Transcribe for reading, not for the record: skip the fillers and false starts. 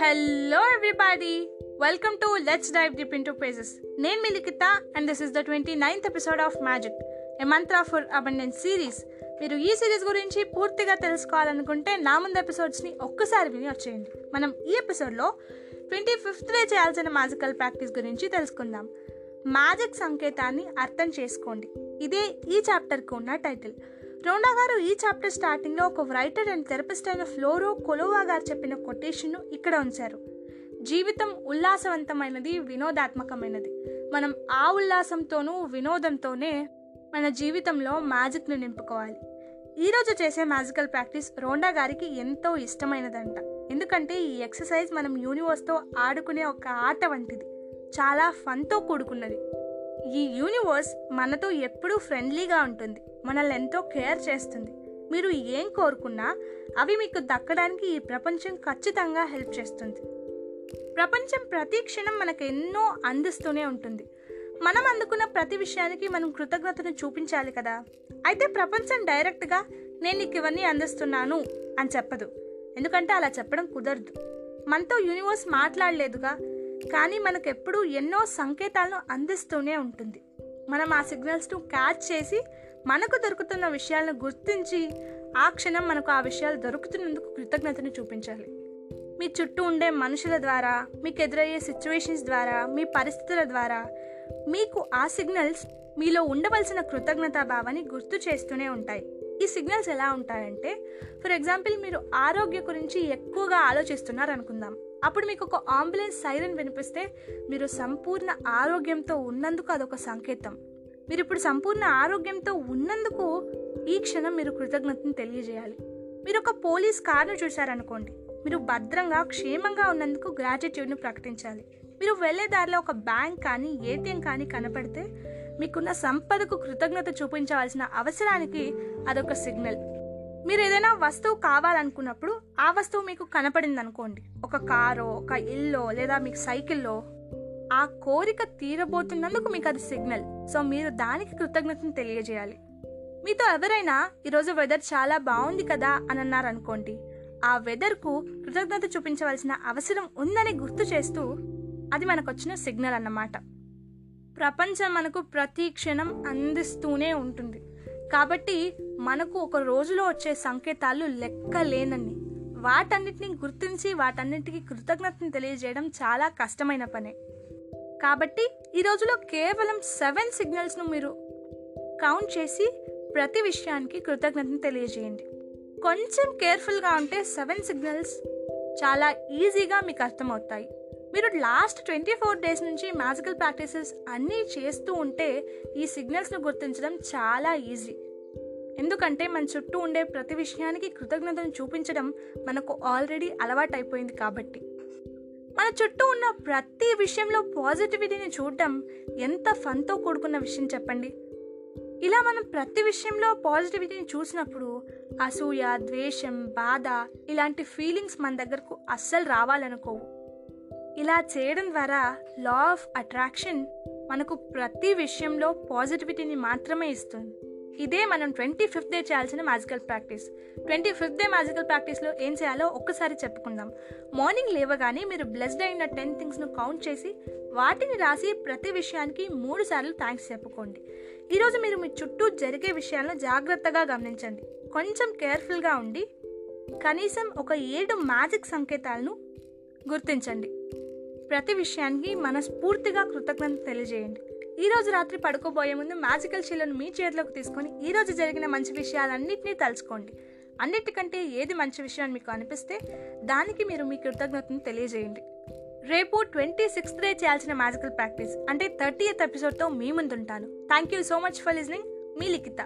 Hello everybody, welcome to Let's Dive Deep into Pisces. Name Nilikita and this is the 29th episode of Magic, a Mantra for Abundance series. మీరు ఈ series గురించి పూర్తిగా తెలుసుకోవాలనుకుంటే నా ముందు ఎపిసోడ్స్ని ఒక్కసారి విని వచ్చేయండి. మనం ఈ ఎపిసోడ్లో 25th డే చేయాల్సిన మ్యాజికల్ ప్రాక్టీస్ గురించి తెలుసుకుందాం. మ్యాజిక్ సంకేతాన్ని అర్థం చేసుకోండి, ఇదే ఈ చాప్టర్కి ఉన్న టైటిల్. రోండా గారు ఈ చాప్టర్ స్టార్టింగ్లో ఒక రైటర్ అండ్ థెరపిస్ట్ అయిన ఫ్లోరో కొలోవా గారు చెప్పిన కొటేషన్ను ఇక్కడ ఉంచారు. జీవితం ఉల్లాసవంతమైనది, వినోదాత్మకమైనది. మనం ఆ ఉల్లాసంతోనూ వినోదంతోనే మన జీవితంలో మ్యాజిక్ను నింపుకోవాలి. ఈరోజు చేసే మ్యాజికల్ ప్రాక్టీస్ రోండా గారికి ఎంతో ఇష్టమైనదంట. ఎందుకంటే ఈ ఎక్సర్సైజ్ మనం యూనివర్స్తో ఆడుకునే ఒక ఆట వంటిది, చాలా ఫన్తో కూడుకున్నది. ఈ యూనివర్స్ మనతో ఎప్పుడూ ఫ్రెండ్లీగా ఉంటుంది, మనల్ని ఎంతో కేర్ చేస్తుంది. మీరు ఏం కోరుకున్నా అవి మీకు దక్కడానికి ఈ ప్రపంచం ఖచ్చితంగా హెల్ప్ చేస్తుంది. ప్రపంచం ప్రతి క్షణం మనకు ఎన్నో అందిస్తూనే ఉంటుంది. మనం అందుకున్న ప్రతి విషయానికి మనం కృతజ్ఞతను చూపించాలి కదా. అయితే ప్రపంచం డైరెక్ట్గా నేను నీకు ఇవన్నీ అందిస్తున్నాను అని చెప్పదు, ఎందుకంటే అలా చెప్పడం కుదరదు. మనతో యూనివర్స్ మాట్లాడలేదుగా, కానీ మనకెప్పుడూ ఎన్నో సంకేతాలను అందిస్తూనే ఉంటుంది. మనం ఆ సిగ్నల్స్ను క్యాచ్ చేసి మనకు దొరుకుతున్న విషయాలను గుర్తించి ఆ క్షణం మనకు ఆ విషయాలు దొరుకుతున్నందుకు కృతజ్ఞతను చూపించాలి. మీ చుట్టూ ఉండే మనుషుల ద్వారా, మీకు ఎదురయ్యే సిచ్యువేషన్స్ ద్వారా, మీ పరిస్థితుల ద్వారా మీకు ఆ సిగ్నల్స్ మీలో ఉండవలసిన కృతజ్ఞతా భావాన్ని గుర్తు చేస్తూనే ఉంటాయి. ఈ సిగ్నల్స్ ఎలా ఉంటాయంటే, ఫర్ ఎగ్జాంపుల్ మీరు ఆరోగ్యం గురించి ఎక్కువగా ఆలోచిస్తున్నారు అనుకుందాం. అప్పుడు మీకు ఒక అంబులెన్స్ సైరన్ వినిపిస్తే మీరు సంపూర్ణ ఆరోగ్యంతో ఉన్నందుకు అదొక సంకేతం. మీరు ఇప్పుడు సంపూర్ణ ఆరోగ్యంతో ఉన్నందుకు ఈ క్షణం మీరు కృతజ్ఞతను తెలియజేయాలి. మీరు ఒక పోలీస్ కార్ను చూశారనుకోండి, మీరు భద్రంగా క్షేమంగా ఉన్నందుకు గ్రాటిట్యూడ్ను ప్రకటించాలి. మీరు వెళ్ళే దారిలో ఒక బ్యాంక్ కానీ ATM కానీ కనపడితే మీకున్న సంపదకు కృతజ్ఞత చూపించవలసిన అవసరానికి అదొక సిగ్నల్. మీరు ఏదైనా వస్తువు కావాలనుకున్నప్పుడు ఆ వస్తువు మీకు కనపడింది అనుకోండి, ఒక కారో, ఒక ఇల్లో, లేదా మీకు సైకిల్లో, ఆ కోరిక తీరబోతున్నందుకు మీకు అది సిగ్నల్. సో మీరు దానికి కృతజ్ఞతను తెలియజేయాలి. మీతో ఎవరైనా ఈరోజు వెదర్ చాలా బాగుంది కదా అని అన్నారనుకోండి, ఆ వెదర్కు కృతజ్ఞత చూపించవలసిన అవసరం ఉందని గుర్తు చేస్తూ అది మనకు వచ్చిన సిగ్నల్ అన్నమాట. ప్రపంచం మనకు ప్రతి క్షణం అందిస్తూనే ఉంటుంది, కాబట్టి మనకు ఒక రోజులో వచ్చే సంకేతాలు లెక్కలేనన్ని. వాటన్నిటిని గుర్తించి వాటన్నిటికీ కృతజ్ఞతను తెలియజేయడం చాలా కష్టమైన పనే. కాబట్టి ఈ రోజులో కేవలం 7 సిగ్నల్స్ను మీరు కౌంట్ చేసి ప్రతి విషయానికి కృతజ్ఞతను తెలియజేయండి. కొంచెం కేర్ఫుల్గా ఉంటే 7 సిగ్నల్స్ చాలా ఈజీగా మీకు అర్థమవుతాయి. మీరు లాస్ట్ 24 days నుంచి మ్యాజికల్ ప్రాక్టీసెస్ అన్నీ చేస్తూ ఉంటే ఈ సిగ్నల్స్ను గుర్తించడం చాలా ఈజీ. ఎందుకంటే మన చుట్టూ ఉండే ప్రతి విషయానికి కృతజ్ఞతను చూపించడం మనకు ఆల్రెడీ అలవాటు అయిపోయింది. కాబట్టి మన చుట్టూ ఉన్న ప్రతి విషయంలో పాజిటివిటీని చూడడం ఎంత ఫన్తో కూడుకున్న విషయం చెప్పండి. ఇలా మనం ప్రతి విషయంలో పాజిటివిటీని చూసినప్పుడు అసూయ, ద్వేషం, బాధ ఇలాంటి ఫీలింగ్స్ మన దగ్గరకు అస్సలు రావాలనుకోవు. ఇలా చేయడం ద్వారా లా ఆఫ్ అట్రాక్షన్ మనకు ప్రతి విషయంలో పాజిటివిటీని మాత్రమే ఇస్తుంది. ఇదే మనం 25th డే చేయాల్సిన magical practice. 25th day magical ప్రాక్టీస్లో ఏం చేయాలో ఒక్కసారి చెప్పుకుందాం. మార్నింగ్ లేవగానే మీరు బ్లెస్డ్ అయిన 10 థింగ్స్ను కౌంట్ చేసి వాటిని రాసి ప్రతి విషయానికి 3 సార్లు థ్యాంక్స్ చెప్పుకోండి. ఈరోజు మీరు మీ చుట్టూ జరిగే విషయాలను జాగ్రత్తగా గమనించండి. కొంచెం కేర్ఫుల్గా ఉండి కనీసం ఒక 7 మ్యాజిక్ సంకేతాలను గుర్తించండి. ప్రతి విషయానికి మనస్ఫూర్తిగా కృతజ్ఞత తెలియజేయండి. ఈ రోజు రాత్రి పడుకోబోయే ముందు మ్యాజికల్ షీలను మీ చేతిలోకి తీసుకొని ఈరోజు జరిగిన మంచి విషయాలన్నింటినీ తలుచుకోండి. అన్నిటికంటే ఏది మంచి విషయం అని మీకు అనిపిస్తే దానికి మీరు మీ కృతజ్ఞతను తెలియజేయండి. రేపు 26th డే చేయాల్సిన మ్యాజికల్ ప్రాక్టీస్ అంటే 30th ఎపిసోడ్తో మీ ముందుంటాను. Thank you so much for listening. మీ లిఖిత.